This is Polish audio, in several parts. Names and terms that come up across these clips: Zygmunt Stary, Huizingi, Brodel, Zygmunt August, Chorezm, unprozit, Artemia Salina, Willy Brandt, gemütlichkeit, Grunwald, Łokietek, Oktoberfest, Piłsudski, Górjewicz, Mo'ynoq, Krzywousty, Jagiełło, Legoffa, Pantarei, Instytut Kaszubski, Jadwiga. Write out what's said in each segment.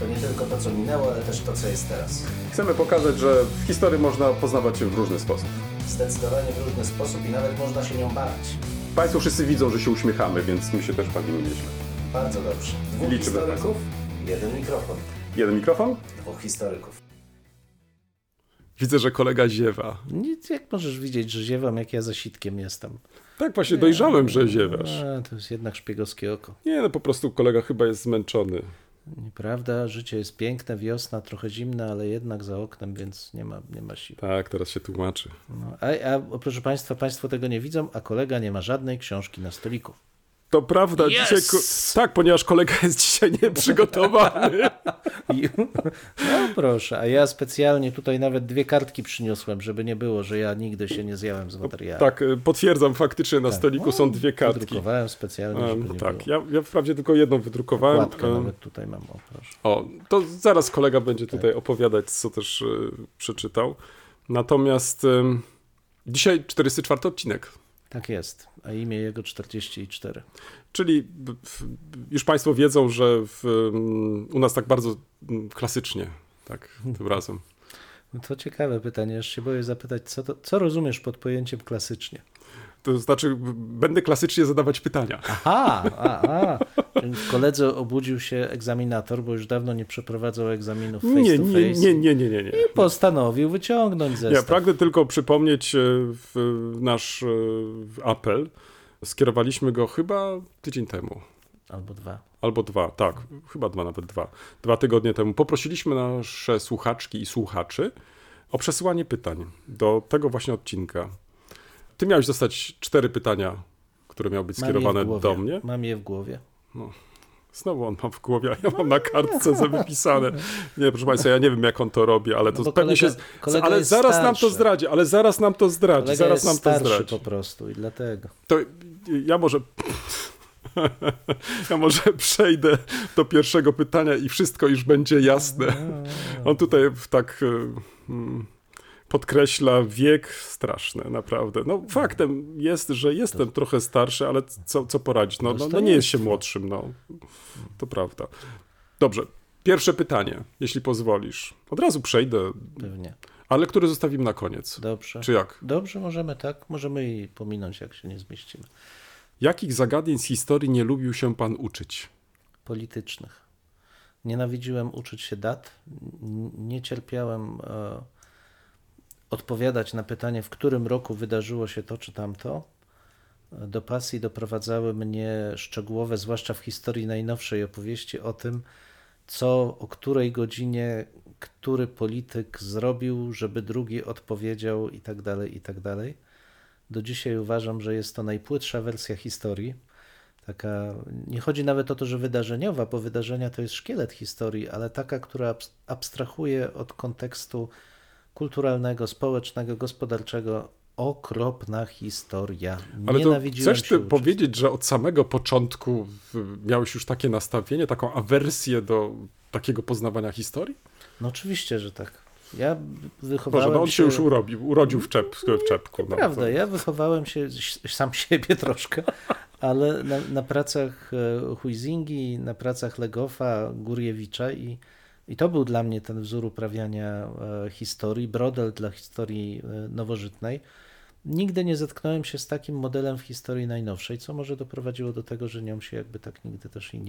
To nie tylko to, co minęło, ale też to, co jest teraz. Chcemy pokazać, że w historii można poznawać się w różny sposób. Zdecydowanie w różny sposób i nawet można się nią bawić. Państwo wszyscy widzą, że się uśmiechamy, więc my się też bawimy nieźle. Bardzo dobrze. Dwóch historyków, jeden mikrofon. Jeden mikrofon? Dwóch historyków. Widzę, że kolega ziewa. Jak możesz widzieć, że ziewam, jak ja za sitkiem jestem? Tak właśnie, dojrzałem, że ziewasz. A, to jest jednak szpiegowskie oko. Nie, no po prostu kolega chyba jest zmęczony. Nieprawda, życie jest piękne, wiosna, trochę zimna, ale jednak za oknem, więc nie ma sił. Tak, teraz się tłumaczy. No, a proszę Państwa, Państwo tego nie widzą, a kolega nie ma żadnej książki na stoliku. To prawda, yes! Dzisiaj tak, ponieważ kolega jest dzisiaj nieprzygotowany. No proszę, a ja specjalnie tutaj nawet 2 kartki przyniosłem, żeby nie było, że ja nigdy się nie zjałem z materiału. Tak, potwierdzam, faktycznie na stoliku są 2 kartki. Wydrukowałem specjalnie, żeby nie tak, było. Ja wprawdzie tylko jedną wydrukowałem. Okładkę nawet tutaj mam, o proszę. O, to zaraz kolega będzie tutaj opowiadać, co też przeczytał. Natomiast dzisiaj 44 odcinek. Tak jest, a imię jego 44. Czyli już Państwo wiedzą, że u nas tak bardzo klasycznie, tak tym razem. No to ciekawe pytanie, aż się boję zapytać, co rozumiesz pod pojęciem klasycznie? To znaczy, będę klasycznie zadawać pytania. Aha. W koledze obudził się egzaminator, bo już dawno nie przeprowadzał egzaminów face to face. Nie. I postanowił wyciągnąć zestaw. Ja pragnę tylko przypomnieć nasz apel. Skierowaliśmy go chyba tydzień temu. Albo dwa, tak. Chyba nawet dwa. 2 tygodnie temu. Poprosiliśmy nasze słuchaczki i słuchaczy o przesyłanie pytań do tego właśnie odcinka. Ty miałeś dostać 4 pytania, które miały być skierowane do mnie. Mam je w głowie. No. Znowu on ma w głowie, a ja mam na kartce zapisane. Nie, proszę Państwa, ja nie wiem, jak on to robi, ale to no pewnie kolega ale zaraz starszy. Nam to zdradzi, ale zaraz nam to zdradzi. Kolega zaraz jest nam to zdradzi. Po prostu i dlatego. To ja może przejdę do pierwszego pytania i wszystko już będzie jasne. On tutaj tak... podkreśla wiek straszny, naprawdę. No faktem jest, że jestem trochę starszy, ale co poradzić? No nie jest się młodszym, no. To prawda. Dobrze, pierwsze pytanie, jeśli pozwolisz. Od razu przejdę. Pewnie. Ale które zostawimy na koniec. Dobrze. Czy jak? Dobrze, możemy i pominąć, jak się nie zmieścimy. Jakich zagadnień z historii nie lubił się pan uczyć? Politycznych. Nienawidziłem uczyć się dat. Nie cierpiałem... odpowiadać na pytanie, w którym roku wydarzyło się to czy tamto. Do pasji doprowadzały mnie szczegółowe, zwłaszcza w historii najnowszej, opowieści o tym, co o której godzinie, który polityk zrobił, żeby drugi odpowiedział i tak dalej, i tak dalej. Do dzisiaj uważam, że jest to najpłytsza wersja historii. Taka, nie chodzi nawet o to, że wydarzeniowa, bo wydarzenia to jest szkielet historii, ale taka, która abstrahuje od kontekstu kulturalnego, społecznego, gospodarczego. Okropna historia. Nienawidziłem się uczyć. Chcesz ty powiedzieć, że od samego początku miałeś już takie nastawienie, taką awersję do takiego poznawania historii? No oczywiście, że tak. Ja wychowałem się... Może on się już urodził w czepku. Prawda, ja wychowałem się sam siebie troszkę, ale na pracach Huizingi, na pracach Legoffa, Górjewicza I to był dla mnie ten wzór uprawiania historii, Brodel dla historii nowożytnej. Nigdy nie zetknąłem się z takim modelem w historii najnowszej, co może doprowadziło do tego, że nią się jakby tak nigdy też i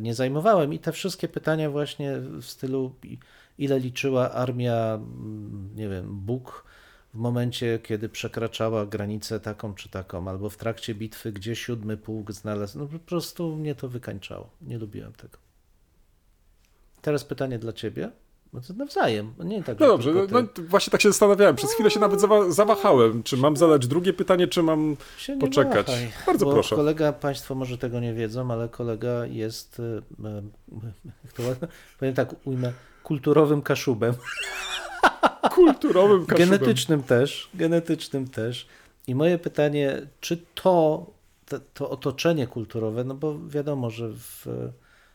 nie zajmowałem. I te wszystkie pytania właśnie w stylu, ile liczyła armia, nie wiem, Bóg w momencie, kiedy przekraczała granicę taką czy taką, albo w trakcie bitwy, gdzie 7. pułk znalazł. No po prostu mnie to wykańczało. Nie lubiłem tego. Teraz pytanie dla ciebie. Nawzajem. Nie tak, no dobrze, właśnie tak się zastanawiałem. Przez chwilę się nawet zawahałem, czy mam zadać drugie pytanie, czy mam poczekać. Wahaj, bardzo proszę. Kolega, Państwo może tego nie wiedzą, ale kolega jest, powiem tak, ujmę, kulturowym Kaszubem. kulturowym Kaszubem. Genetycznym też. I moje pytanie, czy to otoczenie kulturowe, no bo wiadomo, że w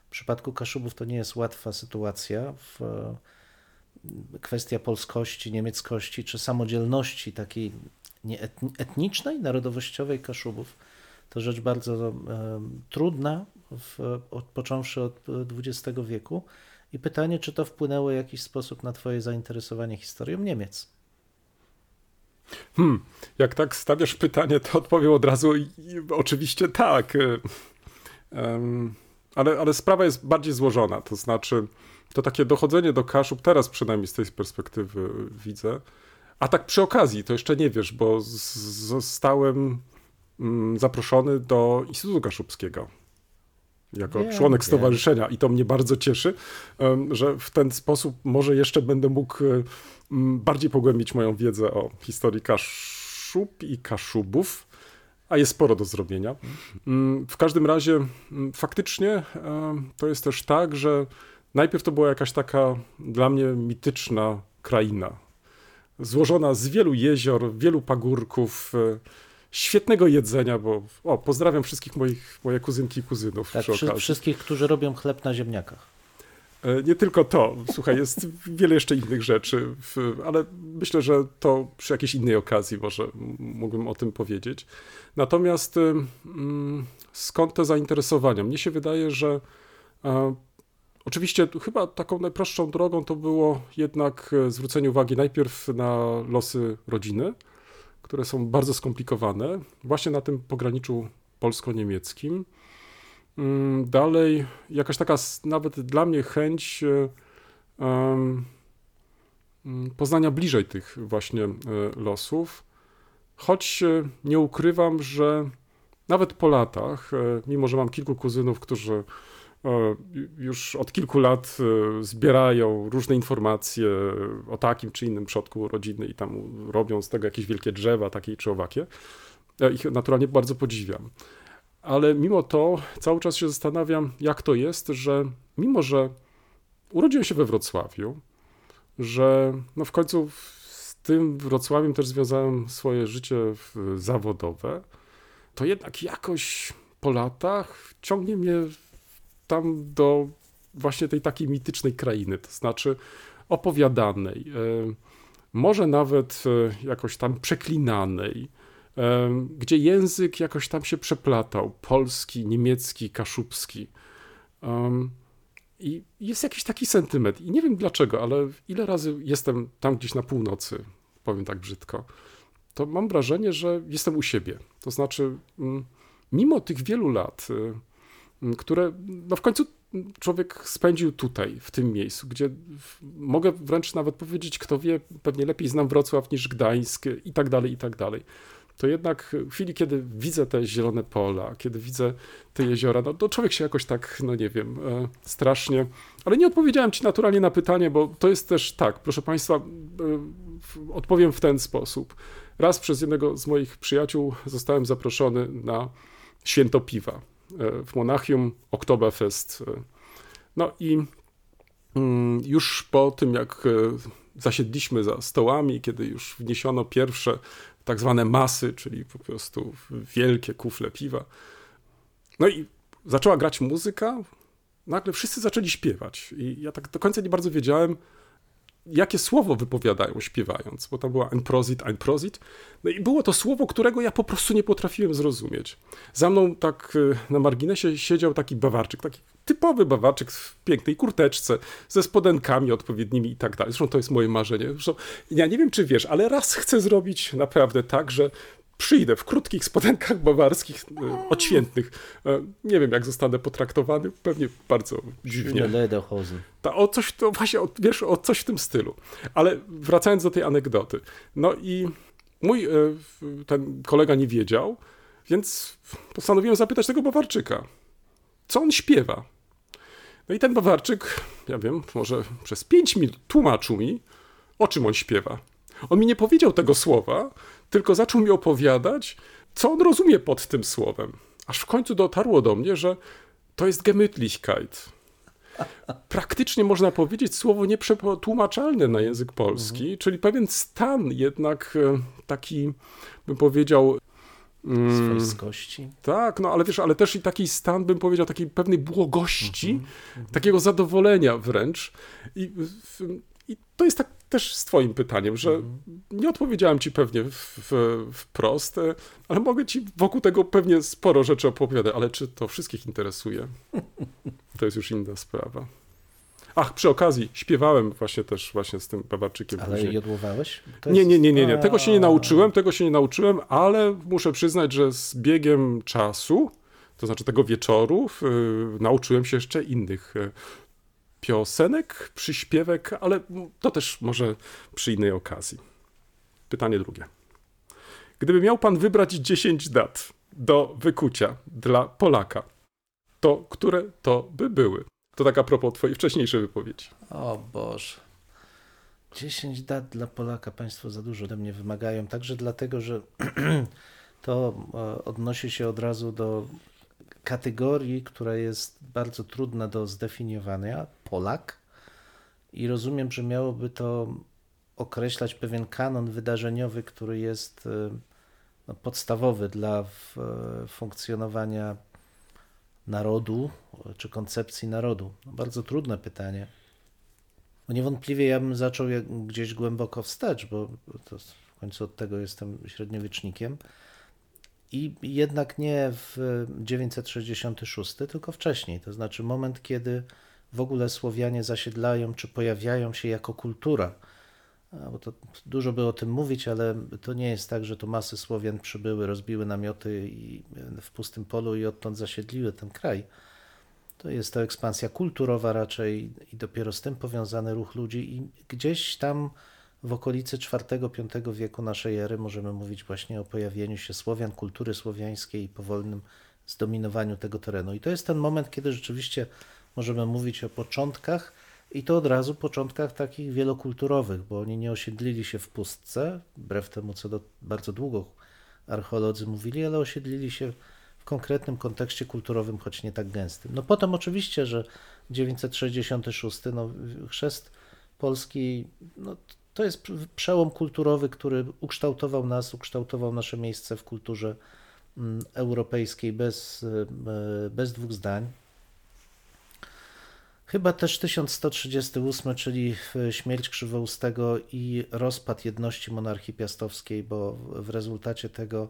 przypadku Kaszubów to nie jest łatwa sytuacja, kwestia polskości, niemieckości czy samodzielności takiej etnicznej, narodowościowej Kaszubów to rzecz bardzo trudna, począwszy od XX wieku. I pytanie, czy to wpłynęło w jakiś sposób na twoje zainteresowanie historią Niemiec? Jak tak stawiasz pytanie, to odpowiem od razu. Oczywiście tak. Ale sprawa jest bardziej złożona. To znaczy, to takie dochodzenie do Kaszub, teraz przynajmniej z tej perspektywy widzę. A tak przy okazji, to jeszcze nie wiesz, bo zostałem zaproszony do Instytutu Kaszubskiego jako członek stowarzyszenia i to mnie bardzo cieszy, że w ten sposób może jeszcze będę mógł bardziej pogłębić moją wiedzę o historii Kaszub i Kaszubów, a jest sporo do zrobienia. W każdym razie faktycznie to jest też tak, że najpierw to była jakaś taka dla mnie mityczna kraina, złożona z wielu jezior, wielu pagórków, świetnego jedzenia, bo pozdrawiam wszystkich moje kuzynki i kuzynów. Tak, wszystkich, którzy robią chleb na ziemniakach. Nie tylko to, słuchaj, jest wiele jeszcze innych rzeczy, ale myślę, że to przy jakiejś innej okazji może mógłbym o tym powiedzieć. Natomiast skąd te zainteresowania? Mnie się wydaje, że oczywiście chyba taką najprostszą drogą to było jednak zwrócenie uwagi najpierw na losy rodziny, które są bardzo skomplikowane, właśnie na tym pograniczu polsko-niemieckim. Dalej jakaś taka nawet dla mnie chęć poznania bliżej tych właśnie losów, choć nie ukrywam, że nawet po latach, mimo że mam kilku kuzynów, którzy już od kilku lat zbierają różne informacje o takim czy innym przodku rodziny i tam robią z tego jakieś wielkie drzewa, takie czy owakie. Ja ich naturalnie bardzo podziwiam. Ale mimo to cały czas się zastanawiam, jak to jest, że mimo, że urodziłem się we Wrocławiu, że no w końcu z tym Wrocławiem też związałem swoje życie zawodowe, to jednak jakoś po latach ciągnie mnie tam do właśnie tej takiej mitycznej krainy, to znaczy opowiadanej, może nawet jakoś tam przeklinanej, gdzie język jakoś tam się przeplatał, polski, niemiecki, kaszubski. I jest jakiś taki sentyment i nie wiem dlaczego, ale ile razy jestem tam gdzieś na północy, powiem tak brzydko, to mam wrażenie, że jestem u siebie. To znaczy mimo tych wielu lat, które w końcu człowiek spędził tutaj, w tym miejscu, gdzie mogę wręcz nawet powiedzieć, kto wie, pewnie lepiej znam Wrocław niż Gdańsk i tak dalej, i tak dalej. To jednak w chwili, kiedy widzę te zielone pola, kiedy widzę te jeziora, to człowiek się jakoś tak, no nie wiem, strasznie... Ale nie odpowiedziałem ci naturalnie na pytanie, bo to jest też tak, proszę państwa, odpowiem w ten sposób. Raz przez jednego z moich przyjaciół zostałem zaproszony na święto piwa w Monachium, Oktoberfest. No i już po tym, jak zasiedliśmy za stołami, kiedy już wniesiono pierwsze tak zwane masy, czyli po prostu wielkie kufle piwa, no i zaczęła grać muzyka, nagle wszyscy zaczęli śpiewać i ja tak do końca nie bardzo wiedziałem, jakie słowo wypowiadają śpiewając, bo tam była unprozit. No i było to słowo, którego ja po prostu nie potrafiłem zrozumieć. Za mną tak na marginesie siedział taki Bawarczyk, taki typowy Bawarczyk w pięknej kurteczce, ze spodenkami odpowiednimi i tak dalej. Zresztą to jest moje marzenie. Zresztą ja nie wiem, czy wiesz, ale raz chcę zrobić naprawdę tak, że przyjdę w krótkich spodenkach bawarskich, odświętnych. Nie wiem, jak zostanę potraktowany, pewnie bardzo dziwnie. O coś w tym stylu. Ale wracając do tej anegdoty. No i mój ten kolega nie wiedział, więc postanowiłem zapytać tego Bawarczyka, co on śpiewa. No i ten Bawarczyk, ja wiem, może przez 5 minut tłumaczył mi, o czym on śpiewa. On mi nie powiedział tego słowa, tylko zaczął mi opowiadać, co on rozumie pod tym słowem. Aż w końcu dotarło do mnie, że to jest gemütlichkeit. praktycznie można powiedzieć słowo nieprzetłumaczalne na język polski, czyli pewien stan jednak taki, bym powiedział... swojskości. Tak, no ale wiesz, ale też i taki stan, bym powiedział, takiej pewnej błogości, takiego zadowolenia wręcz. I to jest tak też z twoim pytaniem, że nie odpowiedziałem ci pewnie wprost, ale mogę ci wokół tego pewnie sporo rzeczy opowiadać, ale czy to wszystkich interesuje? To jest już inna sprawa. Ach, przy okazji, śpiewałem właśnie z tym Bawarczykiem. Ale później. Jodłowałeś? Nie. Tego się nie nauczyłem, ale muszę przyznać, że z biegiem czasu, to znaczy tego wieczoru, nauczyłem się jeszcze innych piosenek, przyśpiewek, ale to też może przy innej okazji. Pytanie drugie. Gdyby miał pan wybrać 10 dat do wykucia dla Polaka, to które to by były? To tak a propos twojej wcześniejszej wypowiedzi. O Boże. 10 dat dla Polaka. Państwo za dużo ode mnie wymagają. Także dlatego, że to odnosi się od razu do kategorii, która jest bardzo trudna do zdefiniowania. Polak. I rozumiem, że miałoby to określać pewien kanon wydarzeniowy, który jest podstawowy dla funkcjonowania narodu, czy koncepcji narodu? Bardzo trudne pytanie. Niewątpliwie ja bym zaczął gdzieś głęboko wstecz, bo to w końcu od tego jestem średniowiecznikiem. I jednak nie w 966, tylko wcześniej. To znaczy moment, kiedy w ogóle Słowianie zasiedlają, czy pojawiają się jako kultura. Bo to dużo by o tym mówić, ale to nie jest tak, że to masy Słowian przybyły, rozbiły namioty w pustym polu i odtąd zasiedliły ten kraj. To jest to ekspansja kulturowa raczej i dopiero z tym powiązany ruch ludzi i gdzieś tam w okolicy IV-V wieku naszej ery możemy mówić właśnie o pojawieniu się Słowian, kultury słowiańskiej i powolnym zdominowaniu tego terenu. I to jest ten moment, kiedy rzeczywiście możemy mówić o początkach. I to od razu początkach takich wielokulturowych, bo oni nie osiedlili się w pustce, wbrew temu, co bardzo długo archeolodzy mówili, ale osiedlili się w konkretnym kontekście kulturowym, choć nie tak gęstym. No potem oczywiście, że 966, chrzest Polski, to jest przełom kulturowy, który ukształtował nas, ukształtował nasze miejsce w kulturze europejskiej bez dwóch zdań. Chyba też 1138, czyli śmierć Krzywoustego i rozpad jedności monarchii piastowskiej, bo w rezultacie tego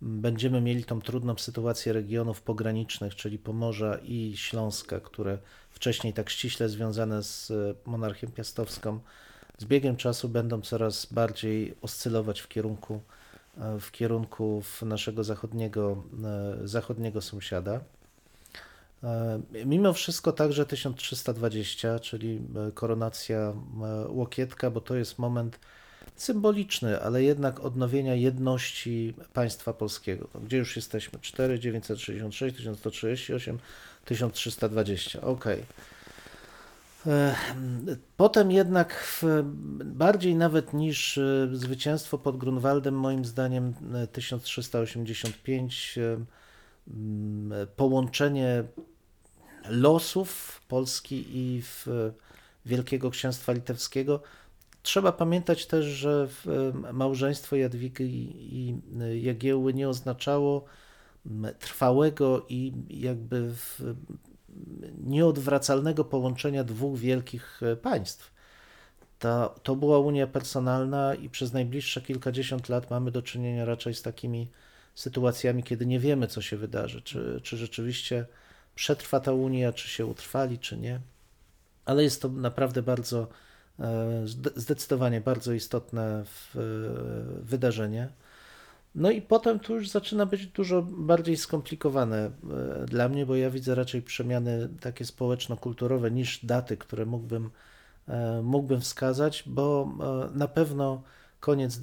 będziemy mieli tą trudną sytuację regionów pogranicznych, czyli Pomorza i Śląska, które wcześniej tak ściśle związane z monarchią piastowską, z biegiem czasu będą coraz bardziej oscylować w kierunku naszego zachodniego sąsiada. Mimo wszystko także 1320, czyli koronacja Łokietka, bo to jest moment symboliczny, ale jednak odnowienia jedności państwa polskiego. Gdzie już jesteśmy? 4, 966, 1138, 1320. Okej. Potem jednak bardziej nawet niż zwycięstwo pod Grunwaldem, moim zdaniem 1385, połączenie losów Polski i Wielkiego Księstwa Litewskiego. Trzeba pamiętać też, że małżeństwo Jadwigi i Jagiełły nie oznaczało trwałego i jakby nieodwracalnego połączenia dwóch wielkich państw. To była unia personalna i przez najbliższe kilkadziesiąt lat mamy do czynienia raczej z takimi sytuacjami, kiedy nie wiemy, co się wydarzy, czy rzeczywiście przetrwa ta Unia, czy się utrwali, czy nie. Ale jest to naprawdę bardzo, zdecydowanie bardzo istotne wydarzenie. No i potem to już zaczyna być dużo bardziej skomplikowane dla mnie, bo ja widzę raczej przemiany takie społeczno-kulturowe niż daty, które mógłbym wskazać, bo na pewno koniec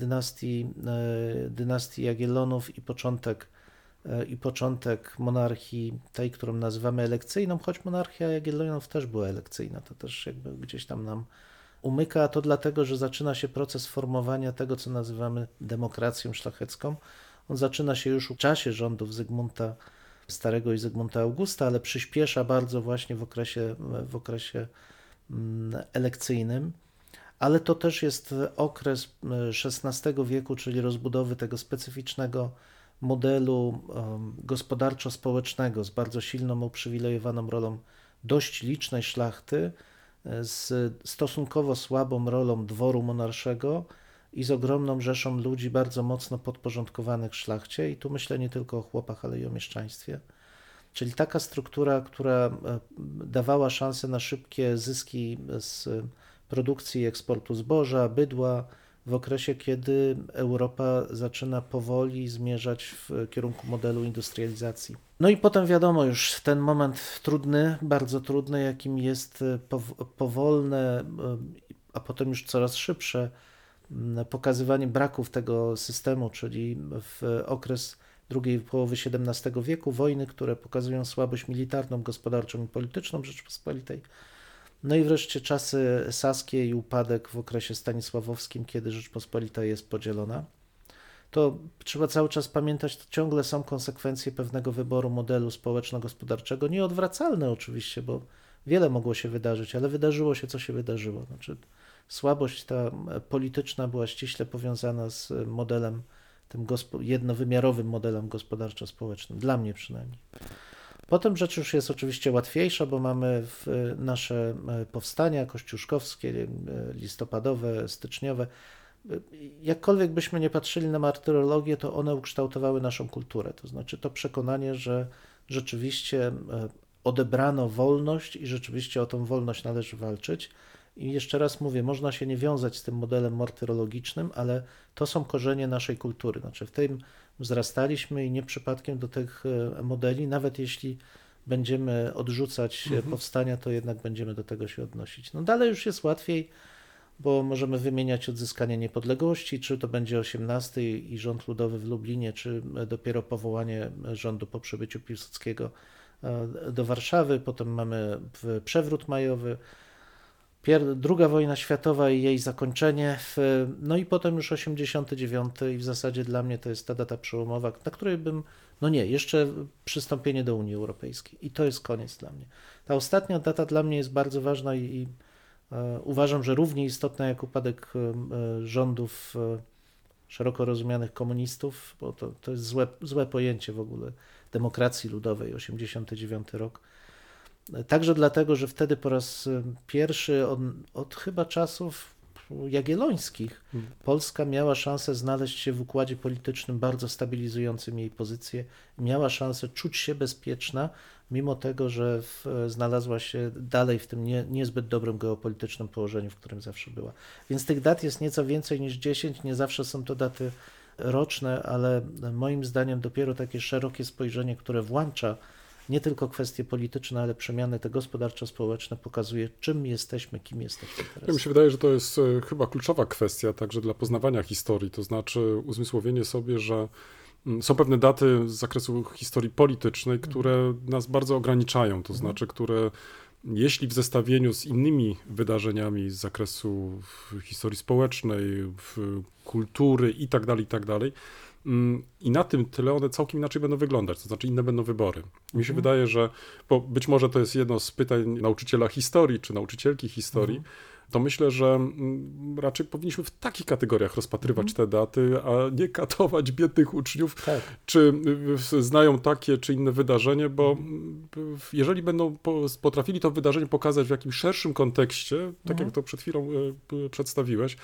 dynastii Jagiellonów i początek monarchii, tej, którą nazywamy elekcyjną, choć monarchia Jagiellonów też była elekcyjna, to też jakby gdzieś tam nam umyka, a to dlatego, że zaczyna się proces formowania tego, co nazywamy demokracją szlachecką. On zaczyna się już w czasie rządów Zygmunta Starego i Zygmunta Augusta, ale przyspiesza bardzo właśnie w okresie elekcyjnym. Ale to też jest okres XVI wieku, czyli rozbudowy tego specyficznego modelu gospodarczo-społecznego z bardzo silną, uprzywilejowaną rolą dość licznej szlachty, z stosunkowo słabą rolą dworu monarszego i z ogromną rzeszą ludzi bardzo mocno podporządkowanych szlachcie. I tu myślę nie tylko o chłopach, ale i o mieszczaństwie. Czyli taka struktura, która dawała szansę na szybkie zyski z produkcji i eksportu zboża, bydła, w okresie, kiedy Europa zaczyna powoli zmierzać w kierunku modelu industrializacji. No i potem wiadomo już ten moment trudny, bardzo trudny, jakim jest powolne, a potem już coraz szybsze pokazywanie braków tego systemu, czyli w okres drugiej połowy XVII wieku, wojny, które pokazują słabość militarną, gospodarczą i polityczną Rzeczypospolitej. No i wreszcie czasy saskie i upadek w okresie stanisławowskim, kiedy Rzeczpospolita jest podzielona. To trzeba cały czas pamiętać, to ciągle są konsekwencje pewnego wyboru modelu społeczno-gospodarczego, nieodwracalne oczywiście, bo wiele mogło się wydarzyć, ale wydarzyło się, co się wydarzyło. Znaczy, słabość ta polityczna była ściśle powiązana z modelem, tym jednowymiarowym modelem gospodarczo-społecznym, dla mnie przynajmniej. Potem rzecz już jest oczywiście łatwiejsza, bo mamy nasze powstania kościuszkowskie, listopadowe, styczniowe. Jakkolwiek byśmy nie patrzyli na martyrologię, to one ukształtowały naszą kulturę. To znaczy to przekonanie, że rzeczywiście odebrano wolność i rzeczywiście o tą wolność należy walczyć. I jeszcze raz mówię, można się nie wiązać z tym modelem martyrologicznym, ale to są korzenie naszej kultury. Znaczy w tym wzrastaliśmy i nie przypadkiem do tych modeli, nawet jeśli będziemy odrzucać powstania, to jednak będziemy do tego się odnosić. No dalej już jest łatwiej, bo możemy wymieniać odzyskanie niepodległości, czy to będzie XVIII i rząd ludowy w Lublinie, czy dopiero powołanie rządu po przybyciu Piłsudskiego do Warszawy, potem mamy przewrót majowy, II wojna światowa i jej zakończenie, no i potem już 89 i w zasadzie dla mnie to jest ta data przełomowa, na której bym, jeszcze przystąpienie do Unii Europejskiej i to jest koniec dla mnie. Ta ostatnia data dla mnie jest bardzo ważna i uważam, że równie istotna jak upadek rządów szeroko rozumianych komunistów, bo to jest złe pojęcie w ogóle demokracji ludowej, 89 rok. Także dlatego, że wtedy po raz pierwszy od chyba czasów jagiellońskich Polska miała szansę znaleźć się w układzie politycznym bardzo stabilizującym jej pozycję. Miała szansę czuć się bezpieczna, mimo tego, że znalazła się dalej w tym niezbyt dobrym geopolitycznym położeniu, w którym zawsze była. Więc tych dat jest nieco więcej niż 10, nie zawsze są to daty roczne, ale moim zdaniem dopiero takie szerokie spojrzenie, które włącza nie tylko kwestie polityczne, ale przemiany te gospodarczo-społeczne pokazuje, czym jesteśmy, kim jesteśmy teraz. Mi się wydaje, że to jest chyba kluczowa kwestia także dla poznawania historii, to znaczy uzmysłowienie sobie, że są pewne daty z zakresu historii politycznej, które nas bardzo ograniczają, to znaczy, które jeśli w zestawieniu z innymi wydarzeniami z zakresu historii społecznej, kultury itd., i na tym tyle one całkiem inaczej będą wyglądać, to znaczy inne będą wybory. Mi się wydaje, że bo być może to jest jedno z pytań nauczyciela historii czy nauczycielki historii, to myślę, że raczej powinniśmy w takich kategoriach rozpatrywać te daty, a nie katować biednych uczniów, tak, czy znają takie czy inne wydarzenie, bo jeżeli będą potrafili to wydarzenie pokazać w jakimś szerszym kontekście, tak jak to przed chwilą przedstawiłeś,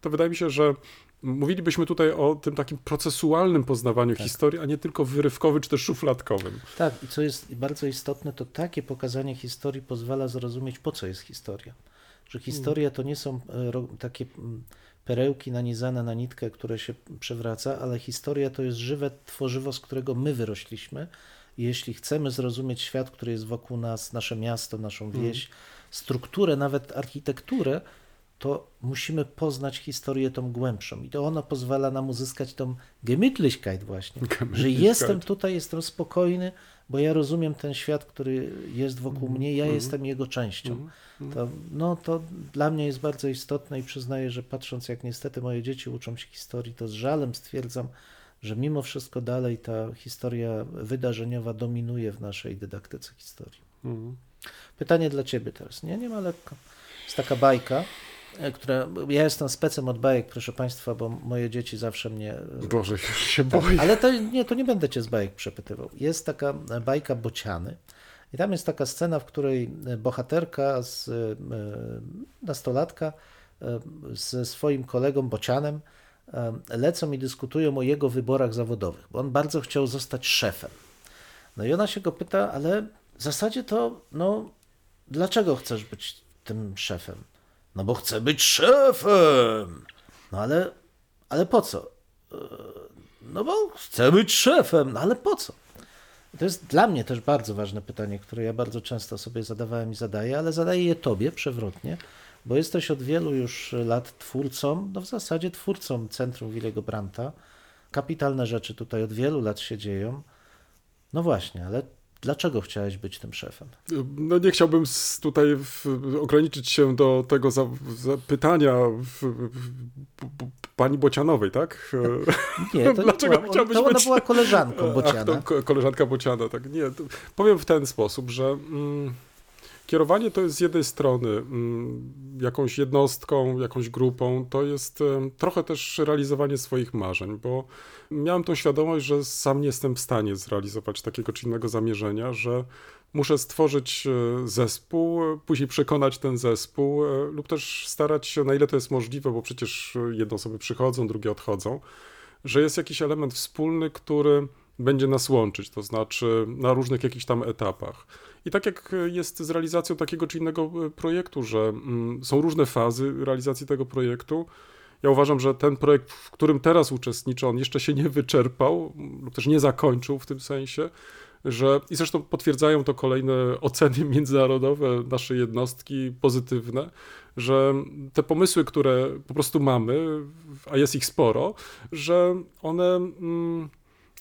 to wydaje mi się, że mówilibyśmy tutaj o tym takim procesualnym poznawaniu historii, a nie tylko wyrywkowym czy też szufladkowym. Tak, i co jest bardzo istotne, to takie pokazanie historii pozwala zrozumieć, po co jest historia. Że historia to nie są takie perełki nanizane na nitkę, które się przewraca, ale historia to jest żywe tworzywo, z którego my wyrośliśmy. I jeśli chcemy zrozumieć świat, który jest wokół nas, nasze miasto, naszą wieś, strukturę, nawet architekturę, to musimy poznać historię tą głębszą i to ona pozwala nam uzyskać tą gemütlichkeit właśnie, że jestem tutaj, jestem spokojny, bo ja rozumiem ten świat, który jest wokół mnie, ja jestem jego częścią. To dla mnie jest bardzo istotne i przyznaję, że patrząc jak niestety moje dzieci uczą się historii, to z żalem stwierdzam, że mimo wszystko dalej ta historia wydarzeniowa dominuje w naszej dydaktyce historii. Mhm. Pytanie dla ciebie teraz. Nie ma lekko. Jest taka bajka, która... Ja jestem specem od bajek, proszę państwa, bo moje dzieci zawsze mnie... Boże, już się boję. Ale to nie będę cię z bajek przepytywał. Jest taka bajka Bociany. I tam jest taka scena, w której bohaterka, nastolatka ze swoim kolegą Bocianem lecą i dyskutują o jego wyborach zawodowych, bo on bardzo chciał zostać szefem. No i ona się go pyta, ale w zasadzie to, dlaczego chcesz być tym szefem? No bo chcę być szefem! No ale po co? No bo chcę być szefem, no ale po co? To jest dla mnie też bardzo ważne pytanie, które ja bardzo często sobie zadawałem i zadaję, ale zadaję je tobie przewrotnie, bo jesteś od wielu już lat twórcą, w zasadzie twórcą Centrum Willego Brandta. Kapitalne rzeczy tutaj od wielu lat się dzieją. No właśnie, ale dlaczego chciałeś być tym szefem? Nie chciałbym tutaj ograniczyć się do tego pytania pani Bocianowej, tak? Nie, to dlaczego nie była, chciałbyś to ona być... była koleżanką Bociana. Ach, to koleżanka Bociana, tak. Nie, powiem w ten sposób, że kierowanie to jest z jednej strony jakąś jednostką, jakąś grupą, to jest trochę też realizowanie swoich marzeń, bo miałem tą świadomość, że sam nie jestem w stanie zrealizować takiego czy innego zamierzenia, że muszę stworzyć zespół, później przekonać ten zespół lub też starać się, na ile to jest możliwe, bo przecież jedne osoby przychodzą, drugie odchodzą, że jest jakiś element wspólny, który będzie nas łączyć, to znaczy na różnych jakichś tam etapach. I tak jak jest z realizacją takiego czy innego projektu, że są różne fazy realizacji tego projektu, ja uważam, że ten projekt, w którym teraz uczestniczę, on jeszcze się nie wyczerpał lub też nie zakończył w tym sensie, że i zresztą potwierdzają to kolejne oceny międzynarodowe naszej jednostki pozytywne, że te pomysły, które po prostu mamy, a jest ich sporo, że one...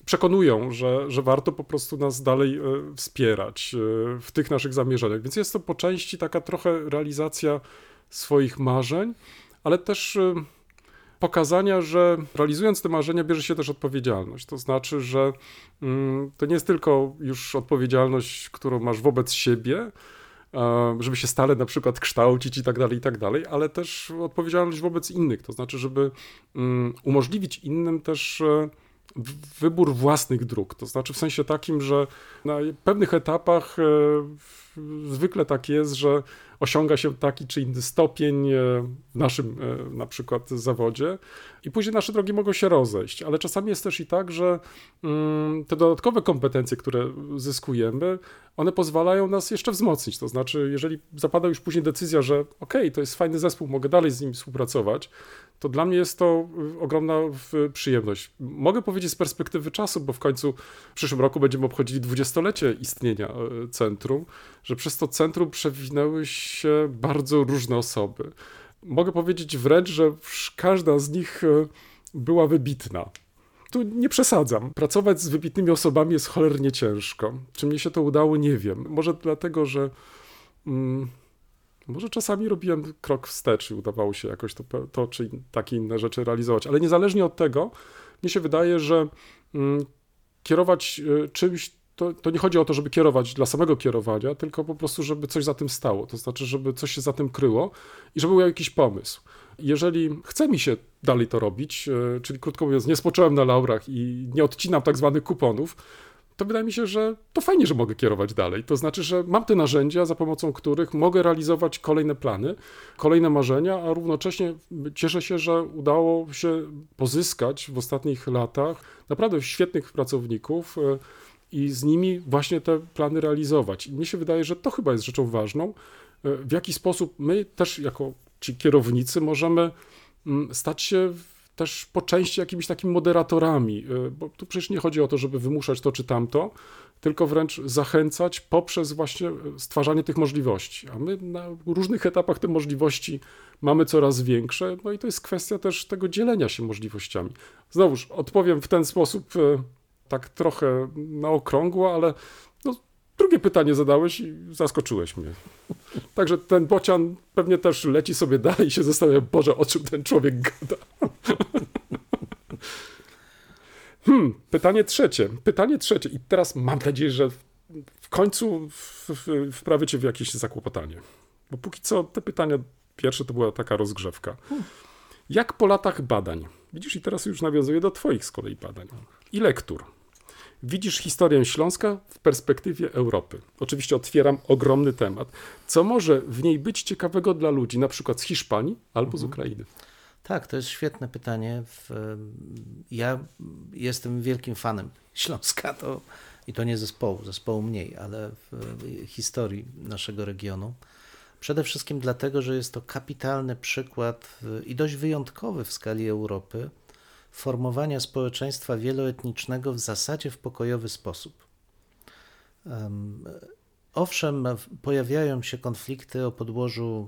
przekonują, że warto po prostu nas dalej wspierać w tych naszych zamierzeniach. Więc jest to po części taka trochę realizacja swoich marzeń, ale też pokazania, że realizując te marzenia bierze się też odpowiedzialność. To znaczy, że to nie jest tylko już odpowiedzialność, którą masz wobec siebie, żeby się stale na przykład kształcić i tak dalej, ale też odpowiedzialność wobec innych. To znaczy, żeby umożliwić innym też wybór własnych dróg, to znaczy w sensie takim, że na pewnych etapach zwykle tak jest, że osiąga się taki czy inny stopień w naszym na przykład zawodzie i później nasze drogi mogą się rozejść, ale czasami jest też i tak, że te dodatkowe kompetencje, które zyskujemy, one pozwalają nas jeszcze wzmocnić, to znaczy jeżeli zapada już później decyzja, że okej, to jest fajny zespół, mogę dalej z nim współpracować, to dla mnie jest to ogromna przyjemność. Mogę powiedzieć z perspektywy czasu, bo w końcu w przyszłym roku będziemy obchodzili 20-lecie istnienia centrum, że przez to centrum przewinęły się bardzo różne osoby. Mogę powiedzieć wręcz, że każda z nich była wybitna. Tu nie przesadzam. Pracować z wybitnymi osobami jest cholernie ciężko. Czy mnie się to udało, nie wiem. Może dlatego, że... może czasami robiłem krok wstecz i udawało się jakoś to czy takie inne rzeczy realizować, ale niezależnie od tego, mnie się wydaje, że kierować czymś, to nie chodzi o to, żeby kierować dla samego kierowania, tylko po prostu, żeby coś za tym stało, to znaczy, żeby coś się za tym kryło i żeby był jakiś pomysł. Jeżeli chce mi się dalej to robić, czyli krótko mówiąc, nie spocząłem na laurach i nie odcinam tak zwanych kuponów, to wydaje mi się, że to fajnie, że mogę kierować dalej. To znaczy, że mam te narzędzia, za pomocą których mogę realizować kolejne plany, kolejne marzenia, a równocześnie cieszę się, że udało się pozyskać w ostatnich latach naprawdę świetnych pracowników i z nimi właśnie te plany realizować. I mnie się wydaje, że to chyba jest rzeczą ważną, w jaki sposób my też jako ci kierownicy możemy stać się też po części jakimiś takimi moderatorami, bo tu przecież nie chodzi o to, żeby wymuszać to czy tamto, tylko wręcz zachęcać poprzez właśnie stwarzanie tych możliwości. A my na różnych etapach te możliwości mamy coraz większe, no i to jest kwestia też tego dzielenia się możliwościami. Znowuż odpowiem w ten sposób tak trochę na okrągło, ale drugie pytanie zadałeś i zaskoczyłeś mnie. Także ten Bocian pewnie też leci sobie dalej i się zastanawia, Boże, o czym ten człowiek gada. Pytanie trzecie. I teraz mam nadzieję, że w końcu wprawię cię w jakieś zakłopotanie. Bo póki co te pytania pierwsze to była taka rozgrzewka. Jak po latach badań, widzisz, i teraz już nawiązuję do twoich z kolei badań i lektur, widzisz historię Śląska w perspektywie Europy? Oczywiście otwieram ogromny temat. Co może w niej być ciekawego dla ludzi, na przykład z Hiszpanii albo z Ukrainy? Tak, to jest świetne pytanie. Ja jestem wielkim fanem Śląska, i to nie zespołu mniej, ale historii naszego regionu. Przede wszystkim dlatego, że jest to kapitalny przykład i dość wyjątkowy w skali Europy formowania społeczeństwa wieloetnicznego w zasadzie w pokojowy sposób. Owszem, pojawiają się konflikty o podłożu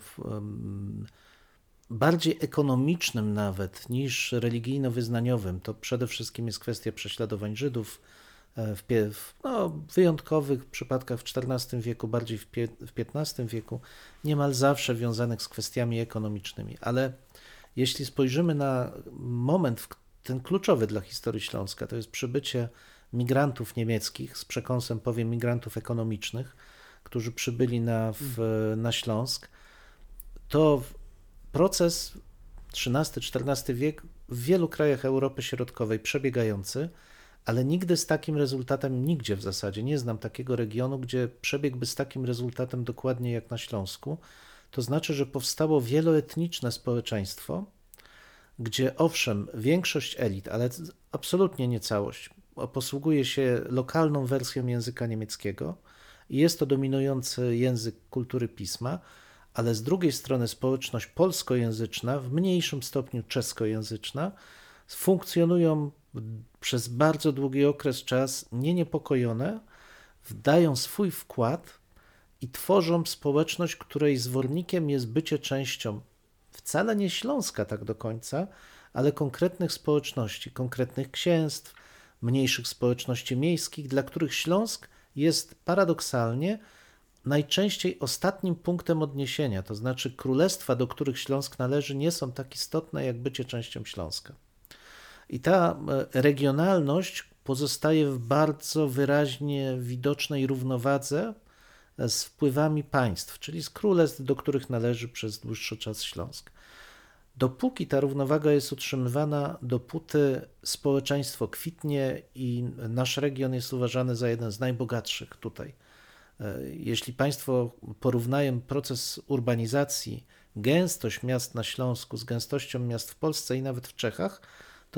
bardziej ekonomicznym nawet niż religijno-wyznaniowym. To przede wszystkim jest kwestia prześladowań Żydów, w wyjątkowych przypadkach w XIV wieku, bardziej w XV wieku, niemal zawsze wiązanych z kwestiami ekonomicznymi. Ale jeśli spojrzymy na moment, ten kluczowy dla historii Śląska, to jest przybycie migrantów niemieckich, z przekąsem powiem migrantów ekonomicznych, którzy przybyli na Śląsk, to proces XIII-XIV wiek w wielu krajach Europy Środkowej przebiegający, ale nigdy z takim rezultatem, nigdzie w zasadzie, nie znam takiego regionu, gdzie przebiegłby z takim rezultatem dokładnie jak na Śląsku. To znaczy, że powstało wieloetniczne społeczeństwo, gdzie owszem, większość elit, ale absolutnie nie całość, posługuje się lokalną wersją języka niemieckiego i jest to dominujący język kultury pisma, ale z drugiej strony społeczność polskojęzyczna, w mniejszym stopniu czeskojęzyczna, funkcjonują przez bardzo długi czas niepokojone, dają swój wkład i tworzą społeczność, której zwornikiem jest bycie częścią wcale nie Śląska tak do końca, ale konkretnych społeczności, konkretnych księstw, mniejszych społeczności miejskich, dla których Śląsk jest paradoksalnie najczęściej ostatnim punktem odniesienia, to znaczy królestwa, do których Śląsk należy, nie są tak istotne jak bycie częścią Śląska. I ta regionalność pozostaje w bardzo wyraźnie widocznej równowadze z wpływami państw, czyli z królestw, do których należy przez dłuższy czas Śląsk. Dopóki ta równowaga jest utrzymywana, dopóty społeczeństwo kwitnie i nasz region jest uważany za jeden z najbogatszych tutaj. Jeśli państwo porównają proces urbanizacji, gęstość miast na Śląsku z gęstością miast w Polsce i nawet w Czechach,